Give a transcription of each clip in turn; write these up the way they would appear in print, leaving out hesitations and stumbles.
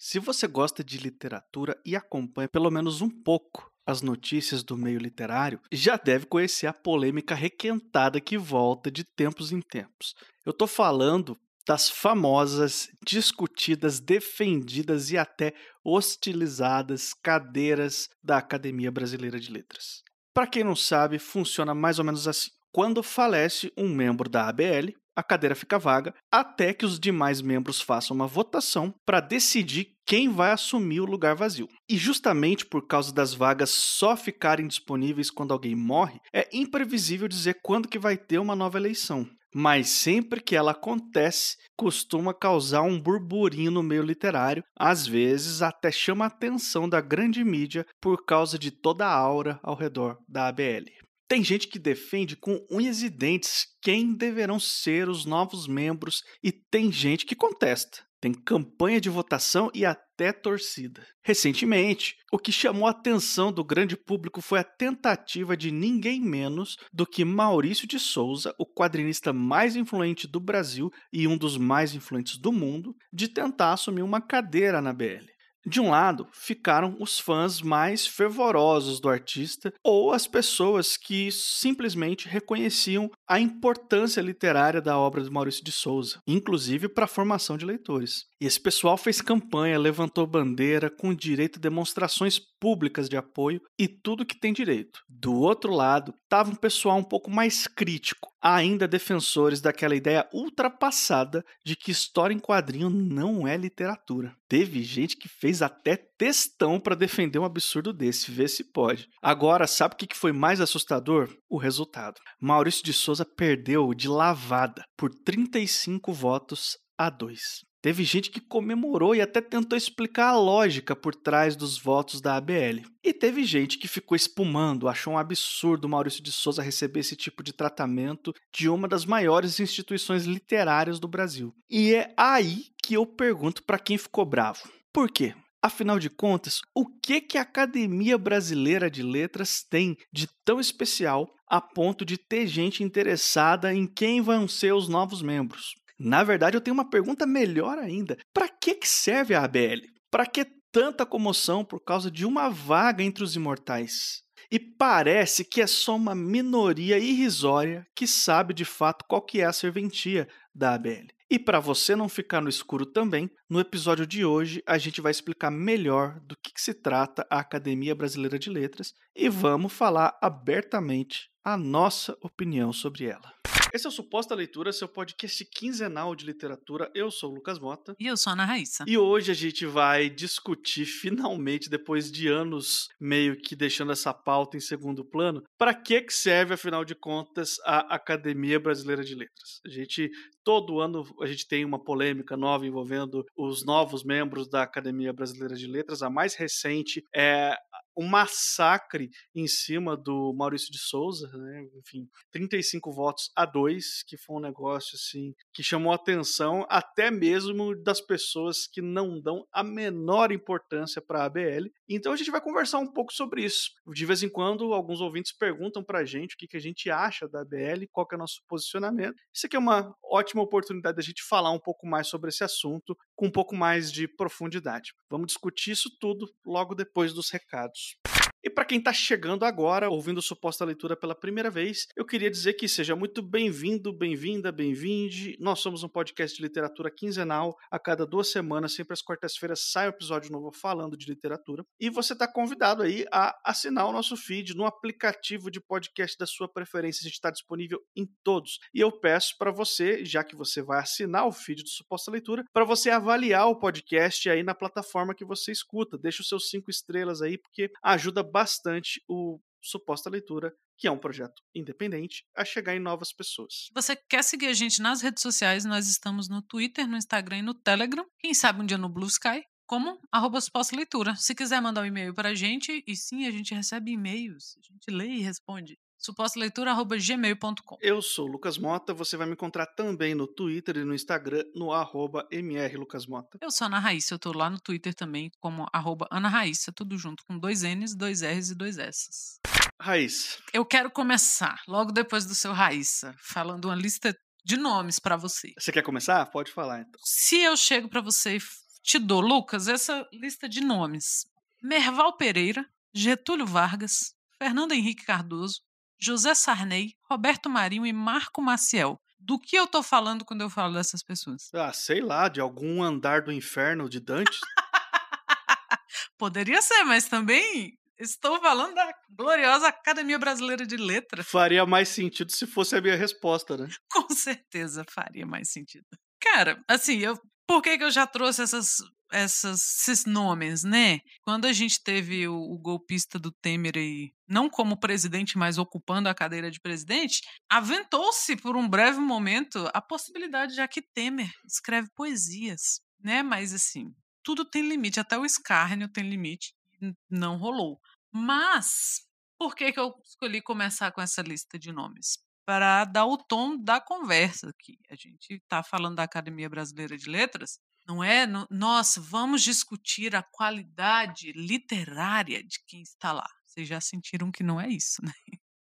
Se você gosta de literatura e acompanha pelo menos um pouco as notícias do meio literário, já deve conhecer a polêmica requentada que volta de tempos em tempos. Eu estou falando das famosas, discutidas, defendidas e até hostilizadas cadeiras da Academia Brasileira de Letras. Para quem não sabe, funciona mais ou menos assim. Quando falece um membro da ABL, a cadeira fica vaga até que os demais membros façam uma votação para decidir quem vai assumir o lugar vazio. E justamente por causa das vagas só ficarem disponíveis quando alguém morre, é imprevisível dizer quando que vai ter uma nova eleição. Mas sempre que ela acontece, costuma causar um burburinho no meio literário, às vezes até chama a atenção da grande mídia por causa de toda a aura ao redor da ABL. Tem gente que defende com unhas e dentes quem deverão ser os novos membros e tem gente que contesta. Tem campanha de votação e até torcida. Recentemente, o que chamou a atenção do grande público foi a tentativa de ninguém menos do que Maurício de Sousa, o quadrinista mais influente do Brasil e um dos mais influentes do mundo, de tentar assumir uma cadeira na BL. De um lado, ficaram os fãs mais fervorosos do artista ou as pessoas que simplesmente reconheciam a importância literária da obra de Maurício de Sousa, inclusive para a formação de leitores. E esse pessoal fez campanha, levantou bandeira, com direito a demonstrações públicas de apoio e tudo que tem direito. Do outro lado, estava um pessoal um pouco mais crítico, ainda defensores daquela ideia ultrapassada de que história em quadrinho não é literatura. Teve gente que fez até textão para defender um absurdo desse, vê se pode. Agora, sabe o que foi mais assustador? O resultado. Maurício de Sousa perdeu de lavada por 35 votos a 2. Teve gente que comemorou e até tentou explicar a lógica por trás dos votos da ABL. E teve gente que ficou espumando, achou um absurdo Maurício de Sousa receber esse tipo de tratamento de uma das maiores instituições literárias do Brasil. E é aí que eu pergunto para quem ficou bravo. Por quê? Afinal de contas, o que a Academia Brasileira de Letras tem de tão especial a ponto de ter gente interessada em quem vão ser os novos membros? Na verdade, eu tenho uma pergunta melhor ainda. Para que serve a ABL? Para que tanta comoção por causa de uma vaga entre os imortais? E parece que é só uma minoria irrisória que sabe de fato qual que é a serventia da ABL. E para você não ficar no escuro também, no episódio de hoje a gente vai explicar melhor do que se trata a Academia Brasileira de Letras e vamos falar abertamente a nossa opinião sobre ela. Esse é o Suposta Leitura, seu podcast quinzenal de literatura. Eu sou o Lucas Mota. E eu sou a Anna Raíssa. E hoje a gente vai discutir, finalmente, depois de anos meio que deixando essa pauta em segundo plano, para que serve, afinal de contas, a Academia Brasileira de Letras. Todo ano a gente tem uma polêmica nova envolvendo os novos membros da Academia Brasileira de Letras. A mais recente é um massacre em cima do Maurício de Sousa, né? Enfim, 35 votos a 2, que foi um negócio assim que chamou a atenção até mesmo das pessoas que não dão a menor importância para a ABL. Então a gente vai conversar um pouco sobre isso. De vez em quando, alguns ouvintes perguntam para a gente o que a gente acha da ABL, qual que é o nosso posicionamento. Isso aqui é uma ótima oportunidade da gente falar um pouco mais sobre esse assunto, com um pouco mais de profundidade. Vamos discutir isso tudo logo depois dos recados. E para quem está chegando agora, ouvindo Suposta Leitura pela primeira vez, eu queria dizer que seja muito bem-vindo, bem-vinda, bem-vinde. Nós somos um podcast de literatura quinzenal. A cada 2 semanas, sempre às quartas-feiras, sai um episódio novo falando de literatura. E você está convidado aí a assinar o nosso feed no aplicativo de podcast da sua preferência. A gente está disponível em todos. E eu peço para você, já que você vai assinar o feed do Suposta Leitura, para você avaliar o podcast aí na plataforma que você escuta. Deixa os seus 5 estrelas aí, porque ajuda bastante o Suposta Leitura, que é um projeto independente, a chegar em novas pessoas. Você quer seguir a gente nas redes sociais? Nós estamos no Twitter, no Instagram e no Telegram. Quem sabe um dia no Blue Sky, como @SupostaLeitura. Se quiser mandar um e-mail pra gente, e sim, a gente recebe e-mails, a gente lê e responde. supostaleitura@gmail.com. Eu sou o Lucas Mota, você vai me encontrar também no Twitter e no Instagram no @mrlucasmota. Eu sou a Ana Raíssa, eu tô lá no Twitter também como @Ana Raíssa, tudo junto com 2 N's, 2 R's e 2 S's. Raíssa. Eu quero começar, logo depois do seu Raíssa, falando uma lista de nomes pra você. Você quer começar? Pode falar então. Se eu chego pra você e Te dou, Lucas, essa lista de nomes: Merval Pereira, Getúlio Vargas, Fernando Henrique Cardoso, José Sarney, Roberto Marinho e Marco Maciel. Do que eu tô falando quando eu falo dessas pessoas? Ah, sei lá, de algum andar do inferno de Dante. Poderia ser, mas também estou falando da gloriosa Academia Brasileira de Letras. Faria mais sentido se fosse a minha resposta, né? Com certeza faria mais sentido. Cara, assim, por que eu já trouxe esses nomes, né? Quando a gente teve o golpista do Temer aí, não como presidente, mas ocupando a cadeira de presidente, aventou-se por um breve momento a possibilidade, já que Temer escreve poesias, né? Mas assim, tudo tem limite, até o escárnio tem limite, não rolou. Mas por que eu escolhi começar com essa lista de nomes? Para dar o tom da conversa aqui. A gente está falando da Academia Brasileira de Letras, não é? Nossa, vamos discutir a qualidade literária de quem está lá. Vocês já sentiram que não é isso, né?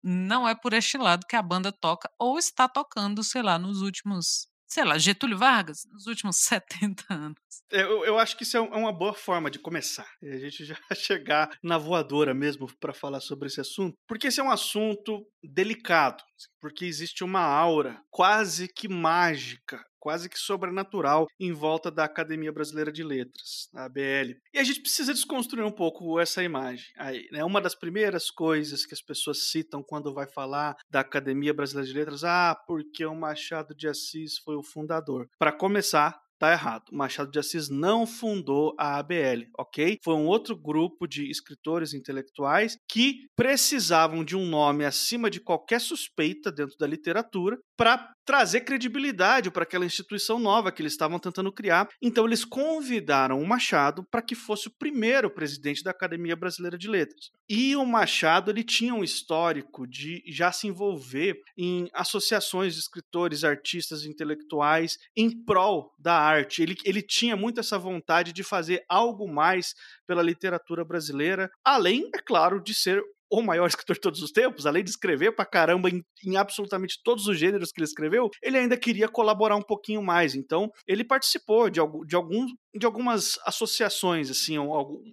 Não é por este lado que a banda toca ou está tocando, sei lá, nos últimos... Sei lá, Getúlio Vargas, nos últimos 70 anos. Eu acho que isso é uma boa forma de começar. A gente já chegar na voadora mesmo para falar sobre esse assunto. Porque esse é um assunto delicado. Porque existe uma aura quase que mágica, quase que sobrenatural em volta da Academia Brasileira de Letras, a ABL. E a gente precisa desconstruir um pouco essa imagem. Aí, né? Uma das primeiras coisas que as pessoas citam quando vai falar da Academia Brasileira de Letras, porque o Machado de Assis foi o fundador. Para começar, tá errado. O Machado de Assis não fundou a ABL, ok? Foi um outro grupo de escritores intelectuais que precisavam de um nome acima de qualquer suspeita dentro da literatura para trazer credibilidade para aquela instituição nova que eles estavam tentando criar. Então eles convidaram o Machado para que fosse o primeiro presidente da Academia Brasileira de Letras. E o Machado, ele tinha um histórico de já se envolver em associações de escritores, artistas, intelectuais em prol da arte. Ele tinha muito essa vontade de fazer algo mais pela literatura brasileira, além, é claro, de ser o maior escritor de todos os tempos, além de escrever pra caramba em absolutamente todos os gêneros que ele escreveu, ele ainda queria colaborar um pouquinho mais. Então, ele participou de algumas associações, assim,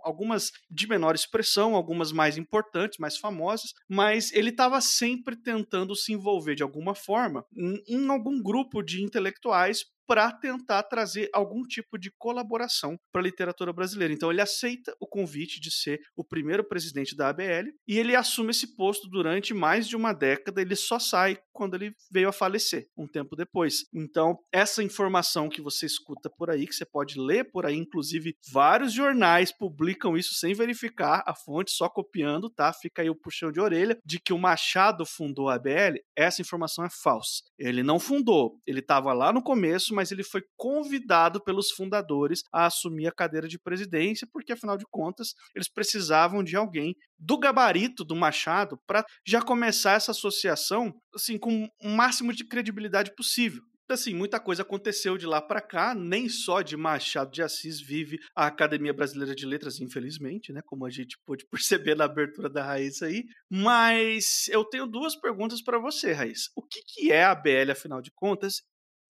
algumas de menor expressão, algumas mais importantes, mais famosas, mas ele estava sempre tentando se envolver de alguma forma em algum grupo de intelectuais para tentar trazer algum tipo de colaboração para a literatura brasileira. Então ele aceita o convite de ser o primeiro presidente da ABL e ele assume esse posto durante mais de uma década. Ele só sai quando ele veio a falecer, um tempo depois. Então essa informação que você escuta por aí, que você pode ler por aí, inclusive vários jornais publicam isso sem verificar a fonte, só copiando, tá? Fica aí o puxão de orelha de que o Machado fundou a ABL. Essa informação é falsa. Ele não fundou, ele estava lá no começo, mas ele foi convidado pelos fundadores a assumir a cadeira de presidência, porque, afinal de contas, eles precisavam de alguém do gabarito do Machado para já começar essa associação assim, com o máximo de credibilidade possível. Assim, muita coisa aconteceu de lá para cá, nem só de Machado de Assis vive a Academia Brasileira de Letras, infelizmente, né, como a gente pôde perceber na abertura da Raíssa aí, mas eu tenho duas perguntas para você, Raíssa. O que é a ABL, afinal de contas?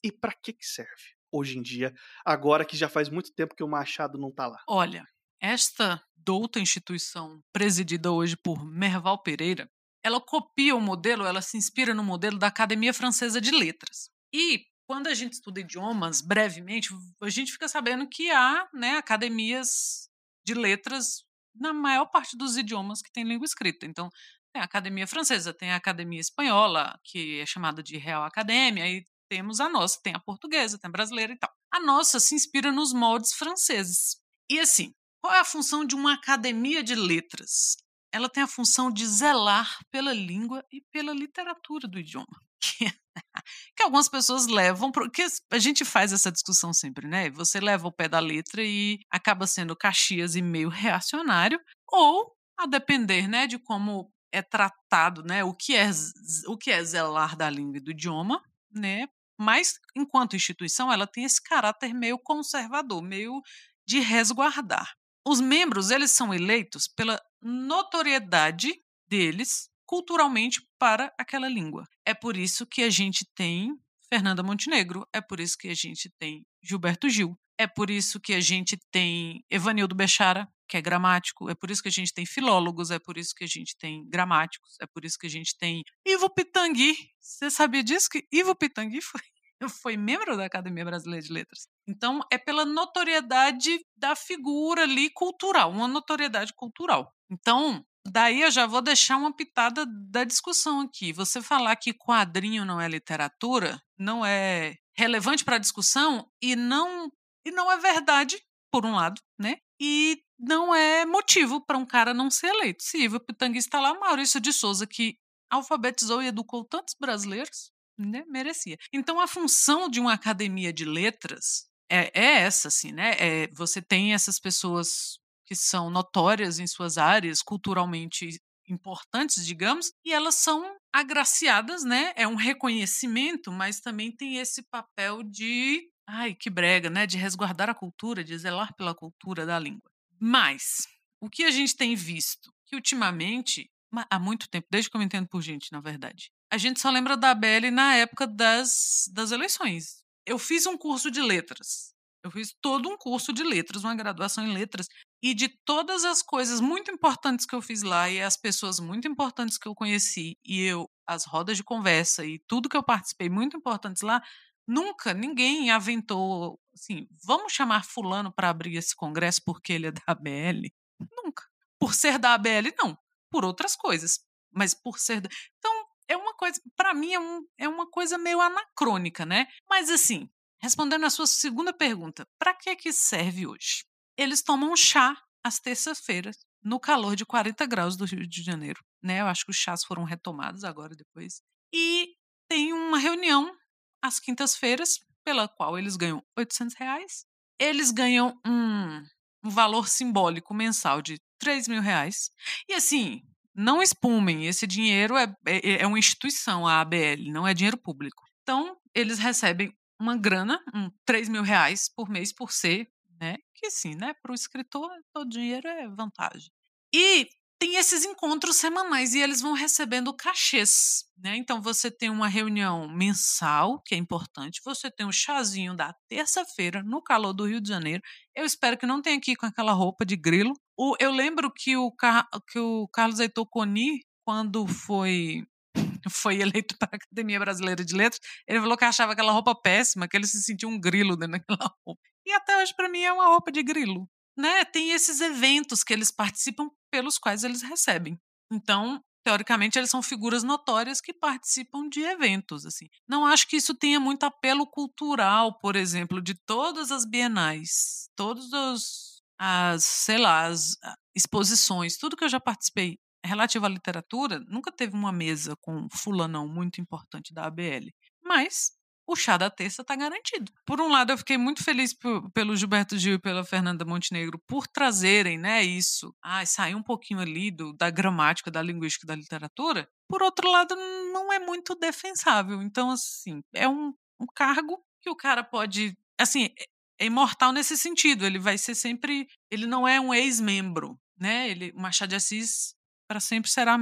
E para que serve hoje em dia, agora que já faz muito tempo que o Machado não está lá? Olha, esta douta instituição presidida hoje por Merval Pereira, ela copia o modelo, ela se inspira no modelo da Academia Francesa de Letras. E quando a gente estuda idiomas, brevemente, a gente fica sabendo que há, né, academias de letras na maior parte dos idiomas que tem língua escrita. Então, tem a Academia Francesa, tem a Academia Espanhola, que é chamada de Real Academia, e temos a nossa, tem a portuguesa, tem a brasileira e tal. A nossa se inspira nos moldes franceses. E assim, qual é a função de uma academia de letras? Ela tem a função de zelar pela língua e pela literatura do idioma. Que algumas pessoas levam, porque a gente faz essa discussão sempre, né? Você leva o pé da letra e acaba sendo Caxias e meio reacionário, ou a depender, né, de como é tratado, né, o que é zelar da língua e do idioma, né? Mas, enquanto instituição, ela tem esse caráter meio conservador, meio de resguardar. Os membros, eles são eleitos pela notoriedade deles culturalmente para aquela língua. É por isso que a gente tem Fernanda Montenegro, é por isso que a gente tem Gilberto Gil, É por isso que a gente tem Evanildo Bechara, que é gramático, é por isso que a gente tem filólogos, é por isso que a gente tem gramáticos, é por isso que a gente tem Ivo Pitangui. Você sabia disso? Que Ivo Pitangui foi membro da Academia Brasileira de Letras. Então, é pela notoriedade da figura ali cultural, uma notoriedade cultural. Então, daí eu já vou deixar uma pitada da discussão aqui. Você falar que quadrinho não é literatura, não é relevante para a discussão e não é verdade, por um lado, né? E não é motivo para um cara não ser eleito. Se Ivo Pitangui está lá, Maurício de Sousa, que alfabetizou e educou tantos brasileiros, né, merecia. Então, a função de uma academia de letras é essa, assim, né? Você tem essas pessoas que são notórias em suas áreas, culturalmente importantes, digamos, e elas são agraciadas, né? É um reconhecimento, mas também tem esse papel de... Ai, que brega, né? De resguardar a cultura, de zelar pela cultura da língua. Mas, o que a gente tem visto? Que ultimamente, há muito tempo, desde que eu me entendo por gente, na verdade, a gente só lembra da ABL na época das eleições. Eu fiz um curso de letras. Eu fiz todo um curso de letras, uma graduação em letras. E de todas as coisas muito importantes que eu fiz lá e as pessoas muito importantes que eu conheci as rodas de conversa e tudo que eu participei muito importantes lá, nunca ninguém aventou assim, vamos chamar fulano para abrir esse congresso porque ele é da ABL? Nunca. Por ser da ABL, não. Por outras coisas. Mas por ser da... Então, é uma coisa, para mim, é uma coisa meio anacrônica, né? Mas assim, respondendo a sua segunda pergunta, para que serve hoje? Eles tomam chá às terças-feiras, no calor de 40 graus do Rio de Janeiro, né? Eu acho que os chás foram retomados agora, depois. E tem uma reunião às quintas-feiras, pela qual eles ganham R$800. Eles ganham um valor simbólico mensal de R$3.000. E assim, não espumem, esse dinheiro é uma instituição, a ABL, não é dinheiro público. Então, eles recebem uma grana, R$3.000 por mês por ser, né? Que sim, né? Para o escritor, todo dinheiro é vantagem. E tem esses encontros semanais e eles vão recebendo cachês, né? Então, você tem uma reunião mensal, que é importante, você tem um chazinho da terça-feira, no calor do Rio de Janeiro. Eu espero que não tenha aqui com aquela roupa de grilo. Eu lembro que o Carlos Heitor Coni, quando foi eleito para a Academia Brasileira de Letras, ele falou que achava aquela roupa péssima, que ele se sentia um grilo dentro daquela roupa. E até hoje, para mim, é uma roupa de grilo, né? Tem esses eventos que eles participam, pelos quais eles recebem. Então, teoricamente, eles são figuras notórias que participam de eventos, assim. Não acho que isso tenha muito apelo cultural, por exemplo, de todas as bienais, as exposições, tudo que eu já participei relativo à literatura, nunca teve uma mesa com fulanão muito importante da ABL. Mas o chá da terça está garantido. Por um lado, eu fiquei muito feliz pelo Gilberto Gil e pela Fernanda Montenegro por trazerem, né, isso. Sair um pouquinho ali da gramática, da linguística, da literatura. Por outro lado, não é muito defensável. Então, assim, é um cargo que o cara pode... Assim, é imortal nesse sentido. Ele vai ser sempre... Ele não é um ex-membro, né? O Machado de Assis para sempre será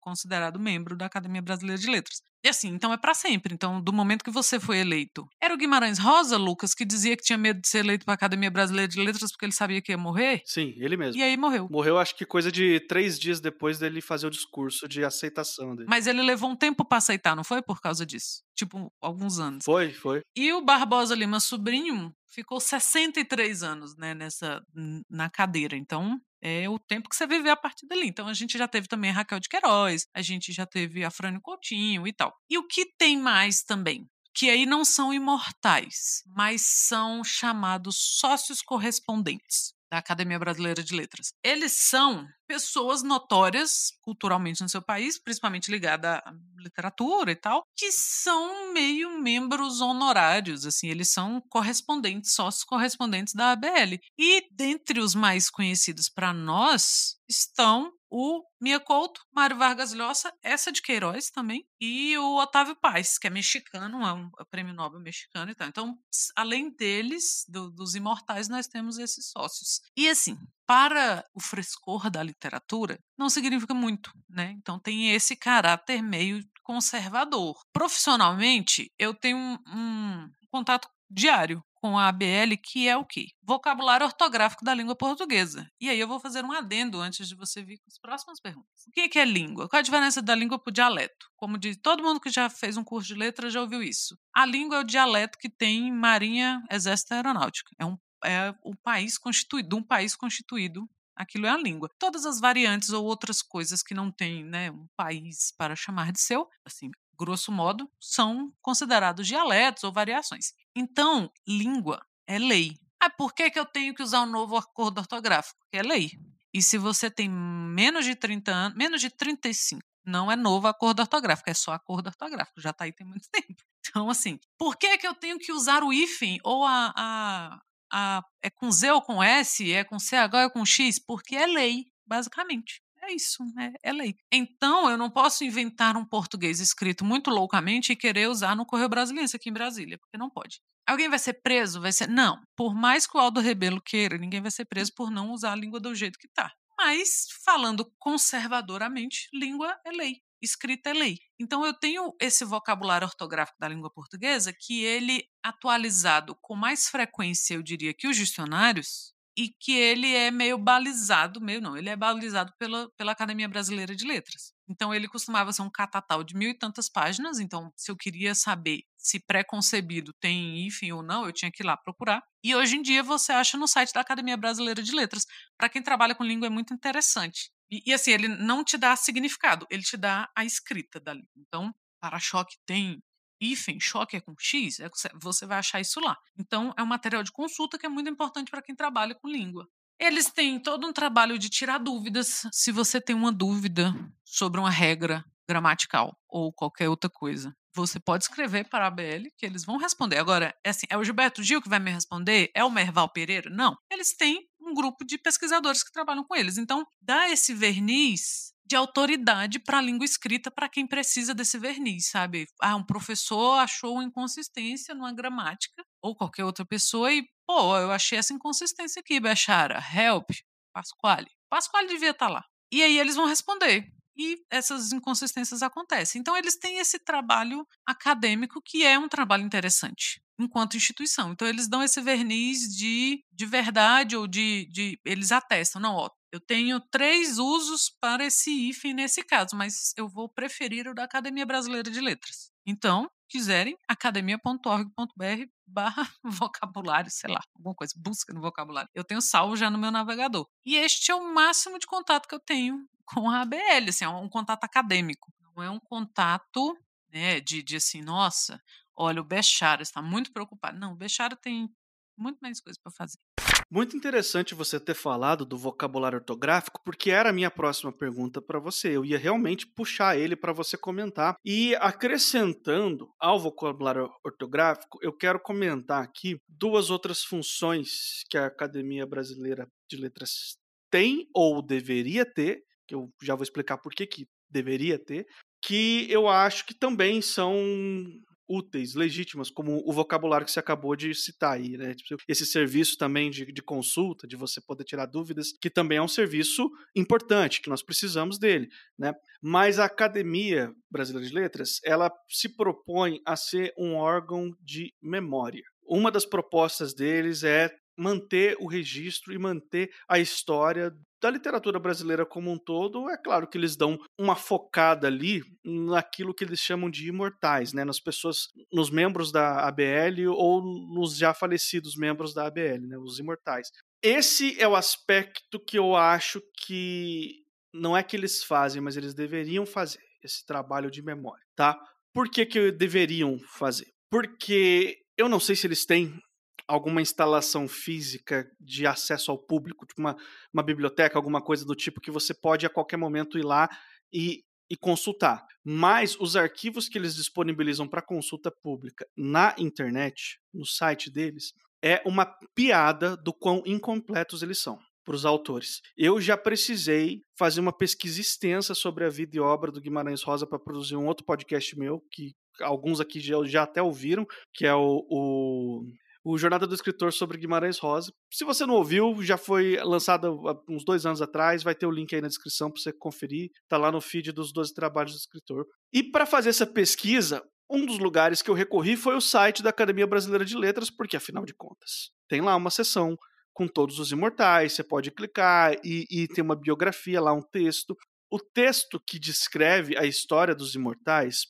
considerado membro da Academia Brasileira de Letras. E assim, então é para sempre. Então, do momento que você foi eleito. Era o Guimarães Rosa, Lucas, que dizia que tinha medo de ser eleito para a Academia Brasileira de Letras porque ele sabia que ia morrer? Sim, ele mesmo. E aí morreu. Morreu, acho que coisa de 3 dias depois dele fazer o discurso de aceitação dele. Mas ele levou um tempo para aceitar, não foi? Por causa disso. Tipo, alguns anos. Foi. E o Barbosa Lima Sobrinho ficou 63 anos, né, na cadeira. Então... É o tempo que você viver a partir dali. Então, a gente já teve também a Raquel de Queiroz, a gente já teve a Afrânio Coutinho e tal. E o que tem mais também? Que aí não são imortais, mas são chamados sócios correspondentes da Academia Brasileira de Letras. Eles são pessoas notórias culturalmente no seu país, principalmente ligada à literatura e tal, que são meio membros honorários, assim, eles são correspondentes, sócios correspondentes da ABL. E dentre os mais conhecidos para nós estão o Mia Couto, Mário Vargas Llosa, essa de Queiroz também, e o Otávio Paz, que é mexicano, é um prêmio Nobel mexicano e tal. Então, além deles, dos imortais, nós temos esses sócios. E assim, para o frescor da literatura, não significa muito, né? Então, tem esse caráter meio conservador. Profissionalmente, eu tenho um contato diário com a ABL, que é o quê? Vocabulário Ortográfico da Língua Portuguesa. E aí eu vou fazer um adendo antes de você vir com as próximas perguntas. O que é língua? Qual a diferença da língua para o dialeto? Como diz todo mundo que já fez um curso de letras, já ouviu isso. A língua é o dialeto que tem marinha, exército e aeronáutica. É o país constituído, um país constituído. Aquilo é a língua. Todas as variantes ou outras coisas que não tem, né, um país para chamar de seu, assim, grosso modo, são considerados dialetos ou variações. Então, língua é lei. Ah, por que que eu tenho que usar um novo acordo ortográfico? Porque é lei. E se você tem menos de 30 anos, menos de 35, não é novo acordo ortográfico, é só acordo ortográfico, já está aí tem muito tempo. Então, assim, por que que eu tenho que usar o hífen ou é com Z ou com S, é com CH ou é com X? Porque é lei, basicamente. É isso, né? É lei. Então, eu não posso inventar um português escrito muito loucamente e querer usar no Correio Brasiliense aqui em Brasília, porque não pode. Alguém vai ser preso? Vai ser... Não. Por mais que o Aldo Rebelo queira, ninguém vai ser preso por não usar a língua do jeito que tá. Mas, falando conservadoramente, língua é lei. Escrita é lei. Então, eu tenho esse vocabulário ortográfico da língua portuguesa que ele, atualizado com mais frequência, eu diria, que os dicionários, e que ele é meio balizado, meio não, ele é balizado pela Academia Brasileira de Letras. Então, ele costumava ser um catatal de 1.000 e tantas páginas, então, se eu queria saber se pré-concebido tem hífen ou não, eu tinha que ir lá procurar. E hoje em dia, você acha no site da Academia Brasileira de Letras. Para quem trabalha com língua, é muito interessante. E assim, ele não te dá significado, ele te dá a escrita da língua. Então, para-choque tem hífen, choque é com X, você vai achar isso lá. Então, é um material de consulta que é muito importante para quem trabalha com língua. Eles têm todo um trabalho de tirar dúvidas. Se você tem uma dúvida sobre uma regra gramatical ou qualquer outra coisa, você pode escrever para a ABL que eles vão responder. Agora, é assim, é o Gilberto Gil que vai me responder? É o Merval Pereira? Não. Eles têm um grupo de pesquisadores que trabalham com eles. Então, dá esse verniz de autoridade para a língua escrita para quem precisa desse verniz, sabe? Ah, um professor achou uma inconsistência numa gramática ou qualquer outra pessoa e, pô, eu achei essa inconsistência aqui, Bechara, help, Pasquale devia estar lá. E aí eles vão responder. E essas inconsistências acontecem. Então, eles têm esse trabalho acadêmico que é um trabalho interessante enquanto instituição. Então, eles dão esse verniz de verdade ou de... Eles atestam. Não, ó, eu tenho 3 usos para esse hífen nesse caso, mas eu vou preferir o da Academia Brasileira de Letras. Então, quiserem, academia.org.br/vocabulário, sei lá, alguma coisa, busca no vocabulário. Eu tenho salvo já no meu navegador. E este é o máximo de contato que eu tenho com a ABL, assim, é um contato acadêmico. Não é um contato, né, de assim, nossa, olha, o Bechara está muito preocupado. Não, o Bechara tem muito mais coisa para fazer. Muito interessante você ter falado do vocabulário ortográfico, porque era a minha próxima pergunta para você. Eu ia realmente puxar ele para você comentar. E acrescentando ao vocabulário ortográfico, eu quero comentar aqui 2 outras funções que a Academia Brasileira de Letras tem ou deveria ter, que eu já vou explicar por que deveria ter, que eu acho que também são úteis, legítimas, como o vocabulário que você acabou de citar aí, né? Esse serviço também de consulta, de você poder tirar dúvidas, que também é um serviço importante, que nós precisamos dele, né? Mas a Academia Brasileira de Letras, ela se propõe a ser um órgão de memória. Uma das propostas deles é manter o registro e manter a história da literatura brasileira como um todo. É claro que eles dão uma focada ali naquilo que eles chamam de imortais, né? Nas pessoas, nos membros da ABL ou nos já falecidos membros da ABL, né? Os imortais. Esse é o aspecto que eu acho que não é que eles fazem, mas eles deveriam fazer esse trabalho de memória, tá? Por que deveriam fazer? Porque eu não sei se eles têm alguma instalação física de acesso ao público, tipo uma biblioteca, alguma coisa do tipo, que você pode a qualquer momento ir lá e consultar. Mas os arquivos que eles disponibilizam para consulta pública na internet, no site deles, é uma piada do quão incompletos eles são para os autores. Eu já precisei fazer uma pesquisa extensa sobre a vida e obra do Guimarães Rosa para produzir um outro podcast meu, que alguns aqui já até ouviram, que é o Jornada do Escritor sobre Guimarães Rosa. Se você não ouviu, já foi lançado há uns 2 anos atrás, vai ter o link aí na descrição para você conferir, tá lá no feed dos 12 trabalhos do escritor. E para fazer essa pesquisa, Um dos lugares que eu recorri foi o site da Academia Brasileira de Letras, porque, afinal de contas, tem lá uma seção com todos os imortais, você pode clicar e tem uma biografia lá, um texto. O texto que descreve a história dos imortais,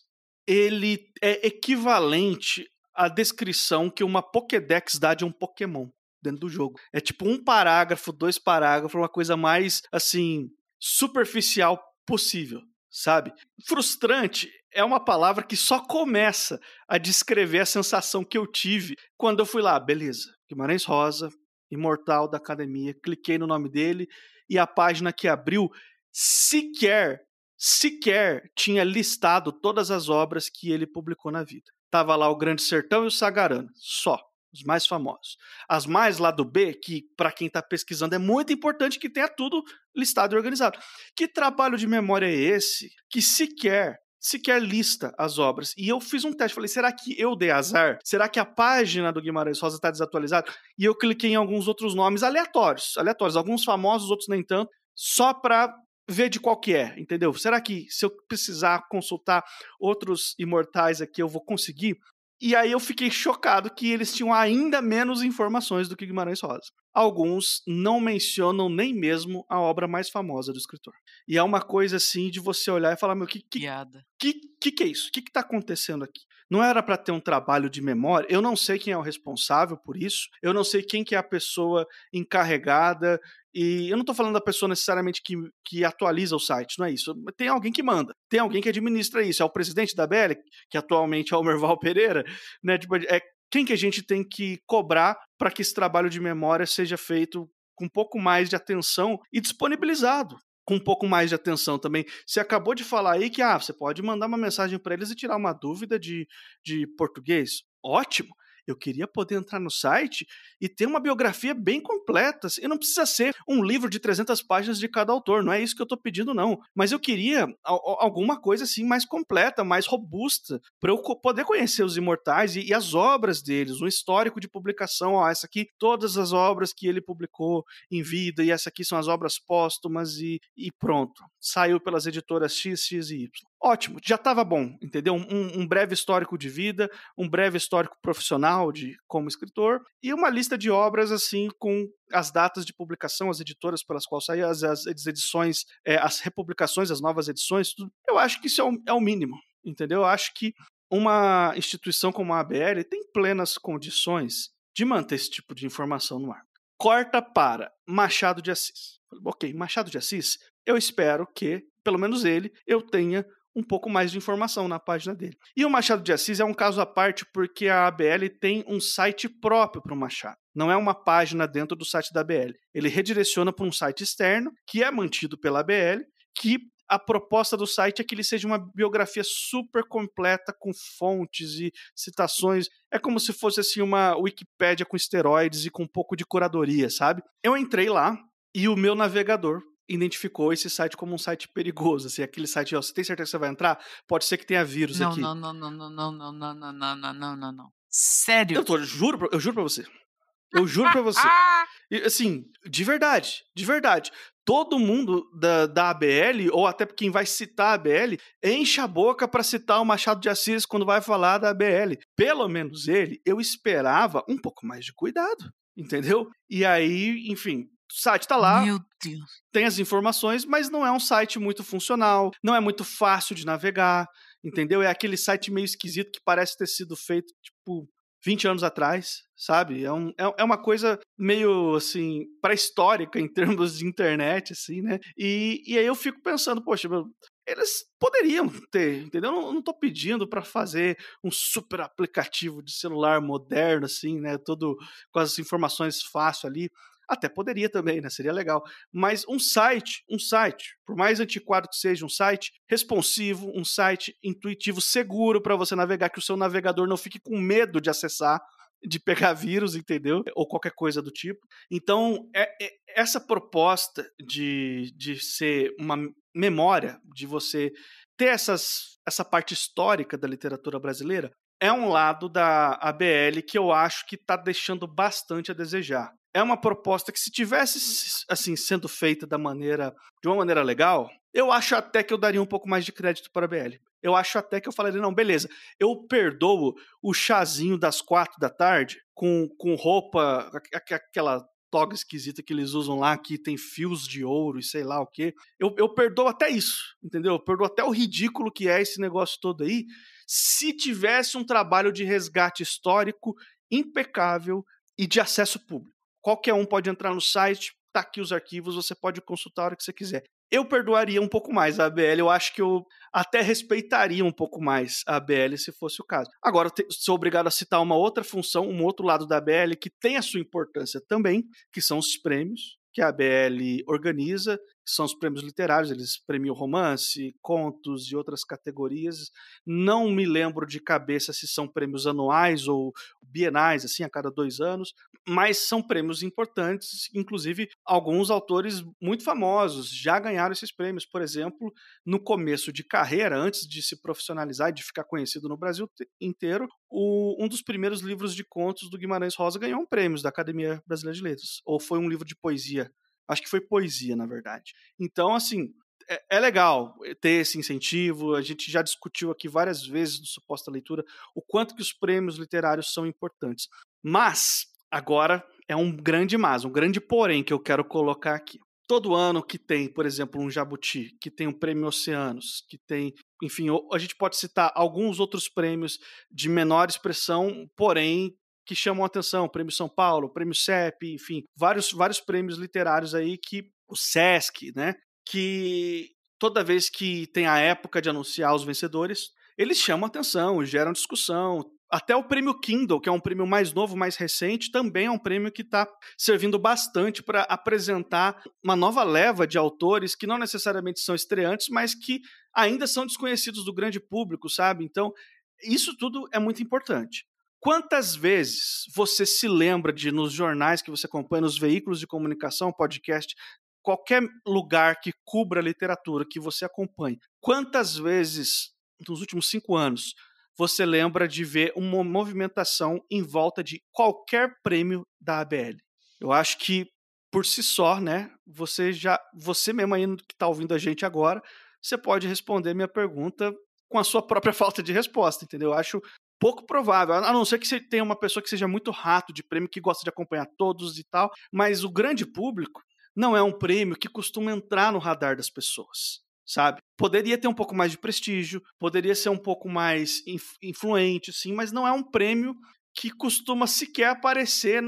ele é equivalente à descrição que uma Pokédex dá de um Pokémon dentro do jogo. É tipo um parágrafo, dois parágrafos, uma coisa mais, assim, superficial possível, sabe? Frustrante é uma palavra que só começa a descrever a sensação que eu tive quando eu fui lá, beleza, Guimarães Rosa, imortal da academia, cliquei no nome dele e a página que abriu sequer tinha listado todas as obras que ele publicou na vida. Tava lá o Grande Sertão e o Sagarana, só, os mais famosos. As mais lá do B, que para quem está pesquisando é muito importante que tenha tudo listado e organizado. Que trabalho de memória é esse que sequer lista as obras? E eu fiz um teste, falei, será que eu dei azar? Será que a página do Guimarães Rosa está desatualizada? E eu cliquei em alguns outros nomes aleatórios, alguns famosos, outros nem tanto, só para ver de qual que é, entendeu? Será que se eu precisar consultar outros imortais aqui, eu vou conseguir? E aí eu fiquei chocado que eles tinham ainda menos informações do que Guimarães Rosa. Alguns não mencionam nem mesmo a obra mais famosa do escritor. E é uma coisa assim de você olhar e falar, meu, que é isso? O que tá acontecendo aqui? Não era para ter um trabalho de memória? Eu não sei quem é o responsável por isso, eu não sei quem que é a pessoa encarregada, e eu não tô falando da pessoa necessariamente que atualiza o site, não é isso. Tem alguém que manda, tem alguém que administra isso, é o presidente da BL, que atualmente é o Merval Pereira, né? Tipo, é quem que a gente tem que cobrar para que esse trabalho de memória seja feito com um pouco mais de atenção e disponibilizado com um pouco mais de atenção também. Você acabou de falar aí que você pode mandar uma mensagem para eles e tirar uma dúvida de português. Ótimo! Eu queria poder entrar no site e ter uma biografia bem completa. E não precisa ser um livro de 300 páginas de cada autor. Não é isso que eu estou pedindo, não. Mas eu queria alguma coisa assim mais completa, mais robusta, para eu poder conhecer os imortais e as obras deles. Um histórico de publicação. Essa aqui, todas as obras que ele publicou em vida. E essa aqui são as obras póstumas e pronto. Saiu pelas editoras X, X e Y. Ótimo, já estava bom, entendeu? Um breve histórico de vida, um breve histórico profissional como escritor e uma lista de obras assim com as datas de publicação, as editoras pelas quais saíram, as edições, as republicações, as novas edições, tudo. Eu acho que isso é o mínimo, entendeu? Eu acho que uma instituição como a ABL tem plenas condições de manter esse tipo de informação no ar. Corta para Machado de Assis. Ok, Machado de Assis, eu espero que, pelo menos ele, eu tenha um pouco mais de informação na página dele. E o Machado de Assis é um caso à parte porque a ABL tem um site próprio para o Machado. Não é uma página dentro do site da ABL. Ele redireciona para um site externo, que é mantido pela ABL, que a proposta do site é que ele seja uma biografia super completa com fontes e citações. É como se fosse assim, uma Wikipédia com esteroides e com um pouco de curadoria, sabe? Eu entrei lá e o meu navegador identificou esse site como um site perigoso, assim, aquele site, você tem certeza que você vai entrar? Pode ser que tenha vírus aqui. Não. Sério? Eu juro pra você. Eu juro pra você. E, assim, de verdade. Todo mundo da ABL, ou até quem vai citar a ABL, enche a boca pra citar o Machado de Assis quando vai falar da ABL. Pelo menos ele, eu esperava um pouco mais de cuidado, entendeu? E aí, enfim, o site tá lá, meu Deus, tem as informações, mas não é um site muito funcional, não é muito fácil de navegar, entendeu? É aquele site meio esquisito que parece ter sido feito, tipo, 20 anos atrás, sabe? É uma coisa meio, assim, pré-histórica em termos de internet, assim, né? E aí eu fico pensando, poxa, eles poderiam ter, entendeu? Eu não tô pedindo para fazer um super aplicativo de celular moderno, assim, né? Todo com as informações fácil ali. Até poderia também, né? Seria legal. Mas um site, por mais antiquado que seja, um site responsivo, um site intuitivo, seguro para você navegar, que o seu navegador não fique com medo de acessar, de pegar vírus, entendeu? Ou qualquer coisa do tipo. Então, essa proposta de ser uma memória, de você ter essa parte histórica da literatura brasileira, é um lado da ABL que eu acho que está deixando bastante a desejar. é uma proposta que, se tivesse assim, sendo feita de uma maneira legal, eu acho até que eu daria um pouco mais de crédito para a BL. Eu acho até que eu falaria, não, beleza, eu perdoo o chazinho das 4 da tarde com roupa, aquela toga esquisita que eles usam lá, que tem fios de ouro e sei lá o quê. Eu perdoo até isso, entendeu? Eu perdoo até o ridículo que é esse negócio todo aí, se tivesse um trabalho de resgate histórico impecável e de acesso público. Qualquer um pode entrar no site, tá aqui os arquivos, você pode consultar a hora que você quiser. Eu perdoaria um pouco mais a ABL, eu acho que eu até respeitaria um pouco mais a ABL se fosse o caso. Agora, eu sou obrigado a citar uma outra função, um outro lado da ABL que tem a sua importância também, que são os prêmios que a ABL organiza, que são os prêmios literários, eles premiam romance, contos e outras categorias. Não me lembro de cabeça se são prêmios anuais ou bienais, assim, a cada 2 anos, mas são prêmios importantes, inclusive alguns autores muito famosos já ganharam esses prêmios. Por exemplo, no começo de carreira, antes de se profissionalizar e de ficar conhecido no Brasil inteiro, um dos primeiros livros de contos do Guimarães Rosa ganhou um prêmio da Academia Brasileira de Letras, ou foi um livro de poesia. Acho que foi poesia, na verdade. Então, assim, é legal ter esse incentivo. A gente já discutiu aqui várias vezes no Suposta Leitura o quanto que os prêmios literários são importantes. Mas, agora, é um grande mas, um grande porém que eu quero colocar aqui. Todo ano que tem, por exemplo, um Jabuti, que tem um Prêmio Oceanos, que tem, enfim, a gente pode citar alguns outros prêmios de menor expressão, porém, que chamam a atenção, o Prêmio São Paulo, o Prêmio CEP, enfim, vários prêmios literários aí que o SESC, né, que toda vez que tem a época de anunciar os vencedores, eles chamam a atenção, geram discussão. Até o Prêmio Kindle, que é um prêmio mais novo, mais recente, também é um prêmio que está servindo bastante para apresentar uma nova leva de autores que não necessariamente são estreantes, mas que ainda são desconhecidos do grande público, sabe? Então, isso tudo é muito importante. Quantas vezes você se lembra de, nos jornais que você acompanha, nos veículos de comunicação, podcast, qualquer lugar que cubra literatura que você acompanha, quantas vezes, nos últimos 5 anos, você lembra de ver uma movimentação em volta de qualquer prêmio da ABL? Eu acho que, por si só, né, você mesmo aí que está ouvindo a gente agora, você pode responder minha pergunta com a sua própria falta de resposta, entendeu? Eu acho pouco provável, a não ser que você tenha uma pessoa que seja muito rato de prêmio, que gosta de acompanhar todos e tal, mas o grande público não é um prêmio que costuma entrar no radar das pessoas, sabe? Poderia ter um pouco mais de prestígio, poderia ser um pouco mais influente, sim, mas não é um prêmio que costuma sequer aparecer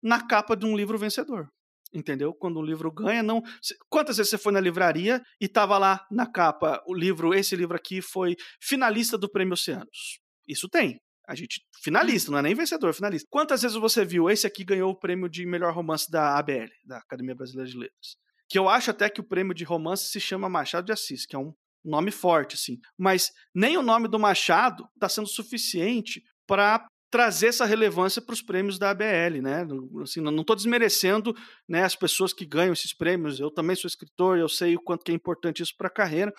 na capa de um livro vencedor, entendeu? Quando um livro ganha, não... Quantas vezes você foi na livraria e estava lá na capa, esse livro aqui foi finalista do Prêmio Oceanos? Isso tem. A gente finalista, não é nem vencedor, finalista. Quantas vezes você viu esse aqui ganhou o prêmio de melhor romance da ABL, da Academia Brasileira de Letras? Que eu acho até que o prêmio de romance se chama Machado de Assis, que é um nome forte, assim. Mas nem o nome do Machado está sendo suficiente para trazer essa relevância para os prêmios da ABL, né? Assim, não estou desmerecendo, né, as pessoas que ganham esses prêmios. Eu também sou escritor, eu sei o quanto que é importante isso para a carreira.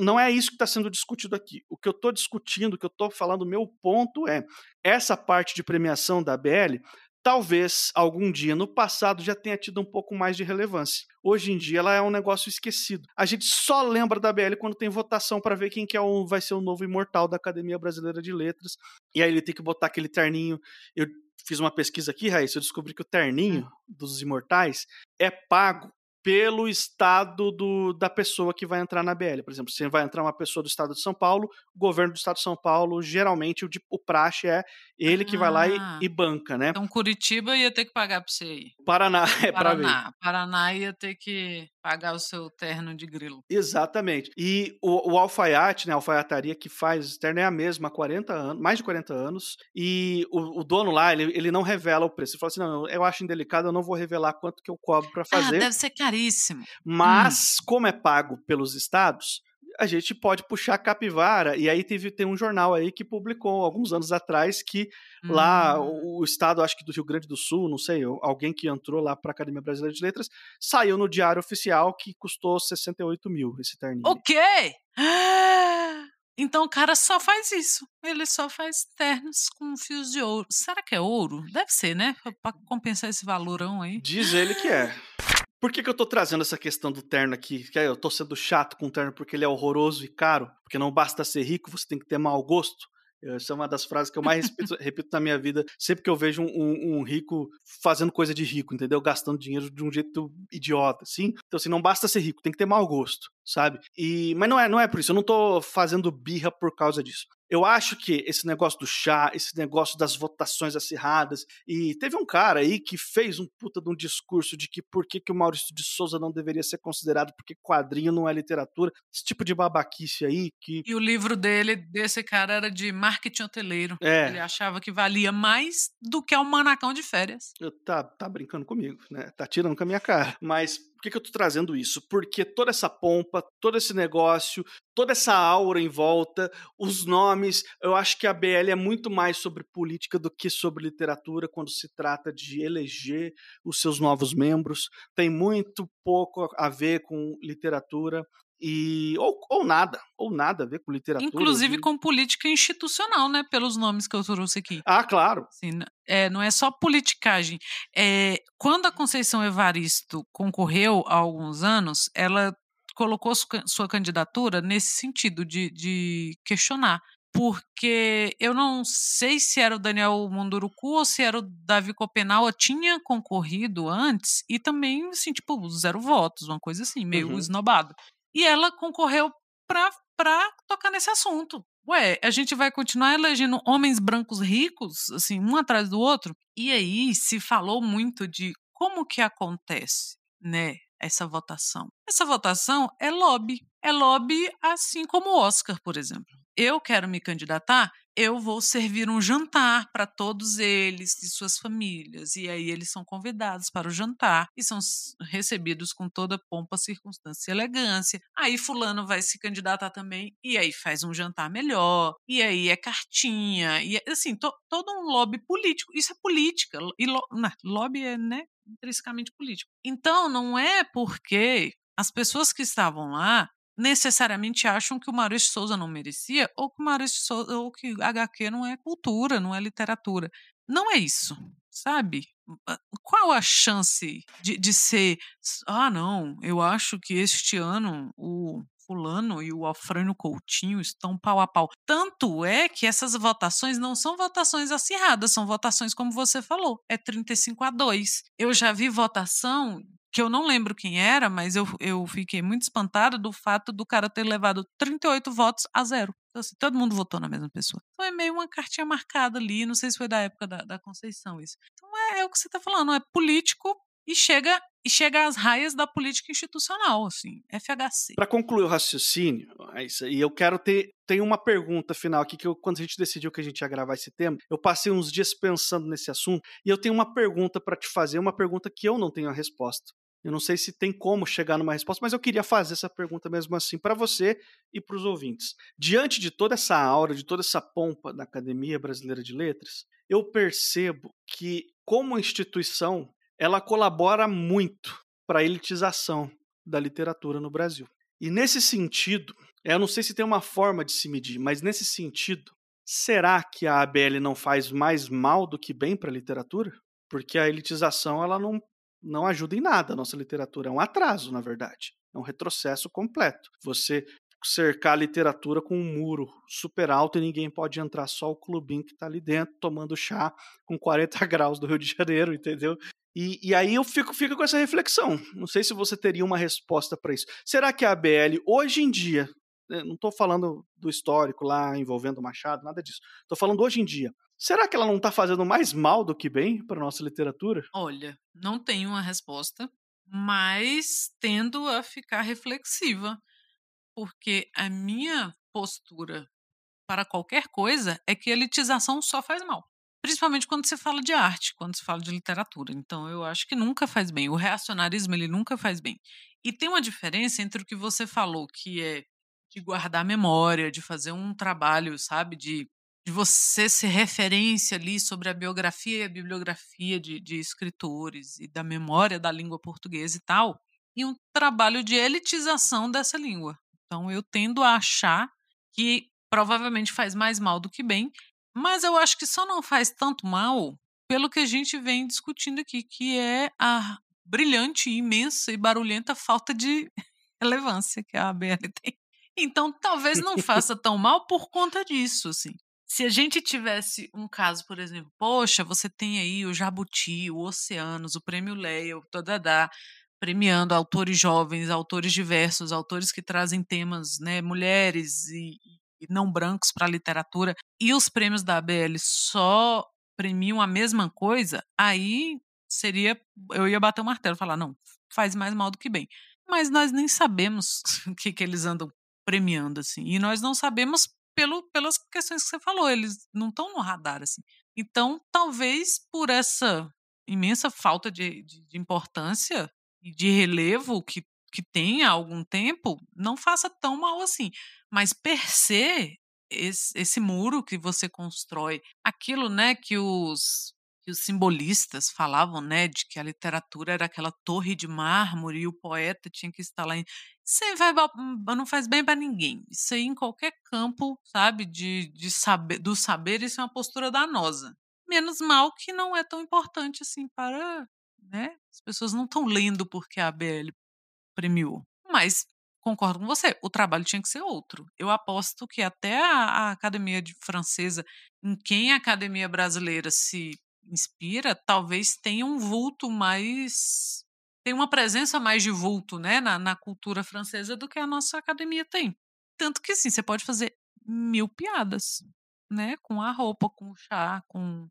Não é isso que está sendo discutido aqui. O que eu estou discutindo, o que eu estou falando, o meu ponto é essa parte de premiação da ABL. Talvez, algum dia, no passado, já tenha tido um pouco mais de relevância. Hoje em dia, ela é um negócio esquecido. A gente só lembra da ABL quando tem votação para ver quem que vai ser o novo imortal da Academia Brasileira de Letras. E aí ele tem que botar aquele terninho. Eu fiz uma pesquisa aqui, Raíssa, eu descobri que o terninho dos imortais é pago pelo estado da pessoa que vai entrar na ABL. Por exemplo, se vai entrar uma pessoa do estado de São Paulo, o governo do estado de São Paulo, geralmente o praxe é ele que vai lá e banca, né? Então Curitiba ia ter que pagar para você ir. Paraná, é para ver. Paraná ia ter que pagar o seu terno de grilo. Exatamente. E o alfaiate, né, a alfaiataria que faz o terno é a mesma há 40 anos, mais de 40 anos, e o dono lá, ele não revela o preço. Ele fala assim, não, eu acho indelicado, eu não vou revelar quanto que eu cobro para fazer. Ah, deve ser carinho. Mas, como é pago pelos estados, a gente pode puxar capivara. E aí tem um jornal aí que publicou alguns anos atrás que lá o estado, acho que do Rio Grande do Sul, não sei, alguém que entrou lá para a Academia Brasileira de Letras, saiu no Diário Oficial que custou 68 mil esse terninho. O quê? Então o cara só faz isso. Ele só faz ternos com fios de ouro. Será que é ouro? Deve ser, né? Pra compensar esse valorão aí. Diz ele que é. Por que eu tô trazendo essa questão do terno aqui? Que eu tô sendo chato com o terno porque ele é horroroso e caro. Porque não basta ser rico, você tem que ter mau gosto. Essa é uma das frases que eu mais repito na minha vida, sempre que eu vejo um rico fazendo coisa de rico, entendeu? Gastando dinheiro de um jeito idiota, assim. Então, assim, não basta ser rico, tem que ter mau gosto, sabe? Mas não é por isso, eu não tô fazendo birra por causa disso. Eu acho que esse negócio do chá, esse negócio das votações acirradas, e teve um cara aí que fez um puta de um discurso de que por que o Maurício de Sousa não deveria ser considerado, porque quadrinho não é literatura, esse tipo de babaquice aí que... E o livro desse cara, era de marketing hoteleiro. É. Ele achava que valia mais do que o manacão de férias. Tá brincando comigo, né? Tá tirando com a minha cara. Mas... Por que eu tô trazendo isso? Porque toda essa pompa, todo esse negócio, toda essa aura em volta, os nomes, eu acho que a BL é muito mais sobre política do que sobre literatura quando se trata de eleger os seus novos membros. Tem muito pouco a ver com literatura. Ou nada a ver com literatura. Inclusive com política institucional, né? Pelos nomes que eu trouxe aqui. Ah, claro. Assim, não é só politicagem. Quando a Conceição Evaristo concorreu há alguns anos, ela colocou sua candidatura nesse sentido de questionar. Porque eu não sei se era o Daniel Munduruku ou se era o Davi Copenau, tinha concorrido antes e também, assim, tipo, 0 votos, uma coisa assim, meio esnobado. E ela concorreu para tocar nesse assunto. Ué, a gente vai continuar elegendo homens brancos ricos, assim, um atrás do outro? E aí se falou muito de como que acontece, né, essa votação. Essa votação é lobby. É lobby assim como o Oscar, por exemplo. Eu quero me candidatar, eu vou servir um jantar para todos eles e suas famílias. E aí eles são convidados para o jantar e são recebidos com toda pompa, circunstância e elegância. Aí fulano vai se candidatar também e aí faz um jantar melhor. E aí é cartinha. E assim, todo um lobby político. Isso é política. E lobby é, né, intrinsecamente político. Então não é porque as pessoas que estavam lá necessariamente acham que o Maurício de Sousa não merecia ou que o Maurício de Sousa, ou que HQ não é cultura, não é literatura. Não é isso, sabe? Qual a chance de ser... Ah, não, eu acho que este ano o fulano e o Afrânio Coutinho estão pau a pau. Tanto é que essas votações não são votações acirradas, são votações como você falou, é 35-2. Eu já vi votação... que eu não lembro quem era, mas eu fiquei muito espantada do fato do cara ter levado 38 votos a 0. Então, assim, todo mundo votou na mesma pessoa. Então é meio uma cartinha marcada ali, não sei se foi da época da Conceição isso. Então é o que você está falando, é político e chega às raias da política institucional, assim, FHC. Para concluir o raciocínio, é isso aí, eu quero tem uma pergunta final aqui, que quando a gente decidiu que a gente ia gravar esse tema, eu passei uns dias pensando nesse assunto, e eu tenho uma pergunta para te fazer, uma pergunta que eu não tenho a resposta. Eu não sei se tem como chegar numa resposta, mas eu queria fazer essa pergunta mesmo assim para você e para os ouvintes. Diante de toda essa aura, de toda essa pompa da Academia Brasileira de Letras, eu percebo que, como instituição, ela colabora muito para a elitização da literatura no Brasil. E nesse sentido, eu não sei se tem uma forma de se medir, mas nesse sentido, será que a ABL não faz mais mal do que bem para a literatura? Porque a elitização ela não ajuda em nada a nossa literatura, é um atraso, na verdade, é um retrocesso completo. Você cercar a literatura com um muro super alto e ninguém pode entrar, só o clubinho que está ali dentro, tomando chá com 40 graus do Rio de Janeiro, entendeu? E aí eu fico com essa reflexão. Não sei se você teria uma resposta para isso. Será que a ABL, hoje em dia, não estou falando do histórico lá envolvendo o Machado, nada disso. Estou falando hoje em dia. Será que ela não está fazendo mais mal do que bem para a nossa literatura? Olha, não tenho uma resposta, mas tendo a ficar reflexiva. Porque a minha postura para qualquer coisa é que a elitização só faz mal. Principalmente quando se fala de arte, quando se fala de literatura. Então, eu acho que nunca faz bem. O reacionarismo, ele nunca faz bem. E tem uma diferença entre o que você falou, que é de guardar a memória, de fazer um trabalho, sabe, de você ser referência ali sobre a biografia e a bibliografia de escritores e da memória da língua portuguesa e tal, e um trabalho de elitização dessa língua. Então, eu tendo a achar que provavelmente faz mais mal do que bem, mas eu acho que só não faz tanto mal pelo que a gente vem discutindo aqui, que é a brilhante, imensa e barulhenta falta de relevância que a ABL tem. Então, talvez não faça tão mal por conta disso, assim. Se a gente tivesse um caso, por exemplo, poxa, você tem aí o Jabuti, o Oceanos, o Prêmio Leia, o Todadá, premiando autores jovens, autores diversos, autores que trazem temas, né, mulheres e não brancos para a literatura, e os prêmios da ABL só premiam a mesma coisa, aí seria, eu ia bater o martelo e falar, não, faz mais mal do que bem. Mas nós nem sabemos o que eles andam premiando, assim, e nós não sabemos pelas questões que você falou, eles não estão no radar, assim. Então, talvez por essa imensa falta de importância e de relevo que tem há algum tempo, não faça tão mal assim. Mas, per se, esse muro que você constrói, aquilo, né, que os simbolistas falavam, né, de que a literatura era aquela torre de mármore e o poeta tinha que estar lá. Isso aí não faz bem para ninguém. Isso aí em qualquer campo, sabe, do saber, isso é uma postura danosa. Menos mal que não é tão importante assim para, né, as pessoas não estão lendo porque a ABL premiou. Mas concordo com você, o trabalho tinha que ser outro. Eu aposto que até a Academia Francesa, em quem a Academia Brasileira se inspira, talvez tenha um vulto mais... tem uma presença mais de vulto, né, na cultura francesa do que a nossa academia tem. Tanto que, sim, você pode fazer 1000 piadas, né, com a roupa, com o chá, com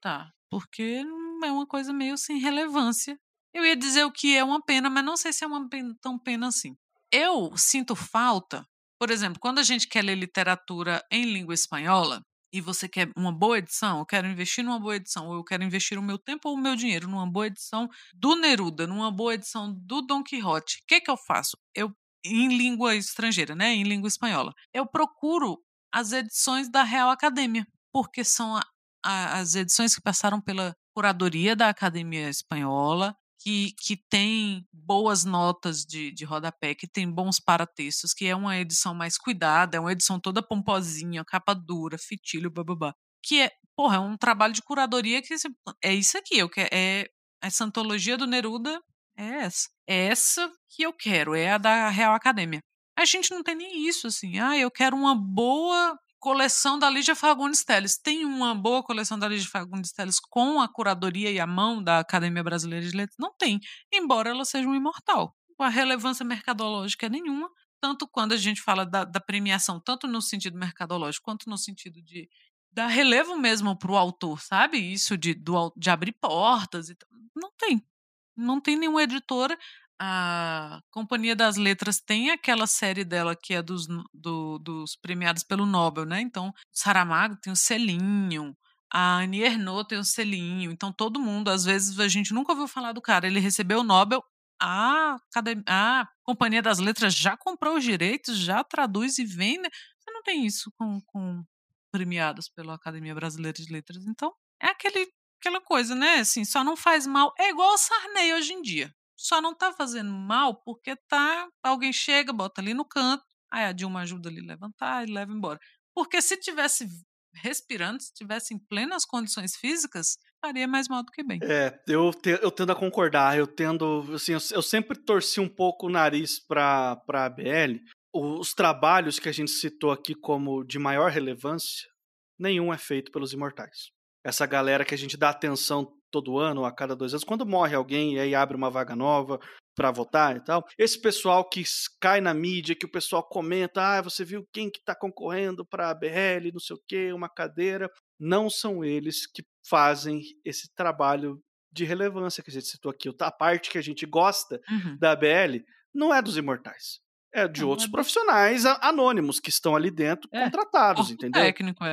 tá, porque é uma coisa meio sem relevância. Eu ia dizer o que é uma pena, mas não sei se é uma pena, tão pena assim. Eu sinto falta, por exemplo, quando a gente quer ler literatura em língua espanhola, e você quer uma boa edição, eu quero investir numa boa edição, ou eu quero investir o meu tempo ou o meu dinheiro numa boa edição do Neruda, numa boa edição do Dom Quixote, o que eu faço? Eu, em língua estrangeira, né? Em língua espanhola, eu procuro as edições da Real Academia, porque são as edições que passaram pela curadoria da Academia Espanhola, que tem boas notas de rodapé, que tem bons paratextos, que é uma edição mais cuidada, é uma edição toda pomposinha, capa dura, fitilho, bababá. Que é, porra, é um trabalho de curadoria que é isso aqui, eu quero, é essa antologia do Neruda, é essa. É essa que eu quero, é a da Real Academia. A gente não tem nem isso, assim, eu quero uma boa coleção da Lígia Fagundes Telles. Tem uma boa coleção da Lígia Fagundes Telles com a curadoria e a mão da Academia Brasileira de Letras? Não tem, embora ela seja um imortal. A relevância mercadológica é nenhuma, tanto quando a gente fala da premiação, tanto no sentido mercadológico, quanto no sentido de dar relevo mesmo para o autor, sabe? Isso de abrir portas. Não tem. Não tem nenhuma editora. A Companhia das Letras tem aquela série dela que é dos premiados pelo Nobel, né? Então, Saramago tem um selinho, a Annie Ernaux tem um selinho. Então, todo mundo, às vezes, a gente nunca ouviu falar do cara. Ele recebeu o Nobel, a Companhia das Letras já comprou os direitos, já traduz e vende. Você não tem isso com premiados pela Academia Brasileira de Letras. Então, é aquela coisa, né? Assim, só não faz mal. É igual o Sarney hoje em dia. Só não tá fazendo mal porque alguém chega, bota ali no canto, aí a Dilma ajuda ali a levantar e leva embora. Porque se tivesse respirando, se tivesse em plenas condições físicas, faria mais mal do que bem. Eu tendo a concordar, assim, eu sempre torci um pouco o nariz para a ABL. Os trabalhos que a gente citou aqui como de maior relevância, nenhum é feito pelos imortais. Essa galera que a gente dá atenção todo ano, a cada 2 anos, quando morre alguém e aí abre uma vaga nova pra votar e tal, esse pessoal que cai na mídia, que o pessoal comenta, você viu quem que tá concorrendo pra ABL, não sei o quê, uma cadeira, não são eles que fazem esse trabalho de relevância que a gente citou aqui. A parte que a gente gosta da ABL não é dos imortais, é de outros profissionais anônimos que estão ali dentro, contratados, entendeu? Técnico,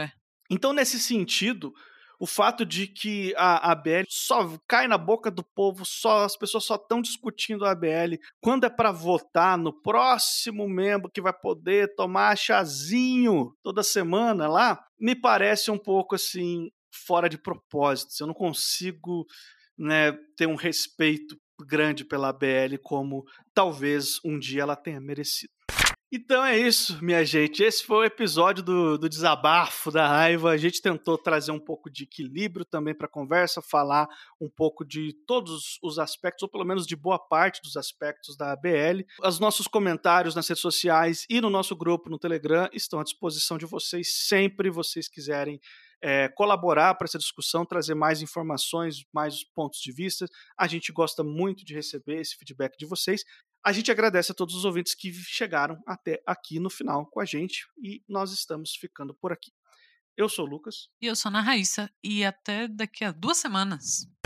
Então, nesse sentido, o fato de que a ABL só cai na boca do povo, as pessoas só estão discutindo a ABL quando é para votar no próximo membro que vai poder tomar chazinho toda semana lá, me parece um pouco assim, fora de propósito. Eu não consigo, né, ter um respeito grande pela ABL como talvez um dia ela tenha merecido. Então é isso, minha gente. Esse foi o episódio do desabafo, da raiva. A gente tentou trazer um pouco de equilíbrio também para a conversa, falar um pouco de todos os aspectos, ou pelo menos de boa parte dos aspectos da ABL. Os nossos comentários nas redes sociais e no nosso grupo no Telegram estão à disposição de vocês sempre que vocês quiserem colaborar para essa discussão, trazer mais informações, mais pontos de vista. A gente gosta muito de receber esse feedback de vocês. A gente agradece a todos os ouvintes que chegaram até aqui no final com a gente e nós estamos ficando por aqui. Eu sou o Lucas. E eu sou a Ana Raíssa e até daqui a 2 semanas.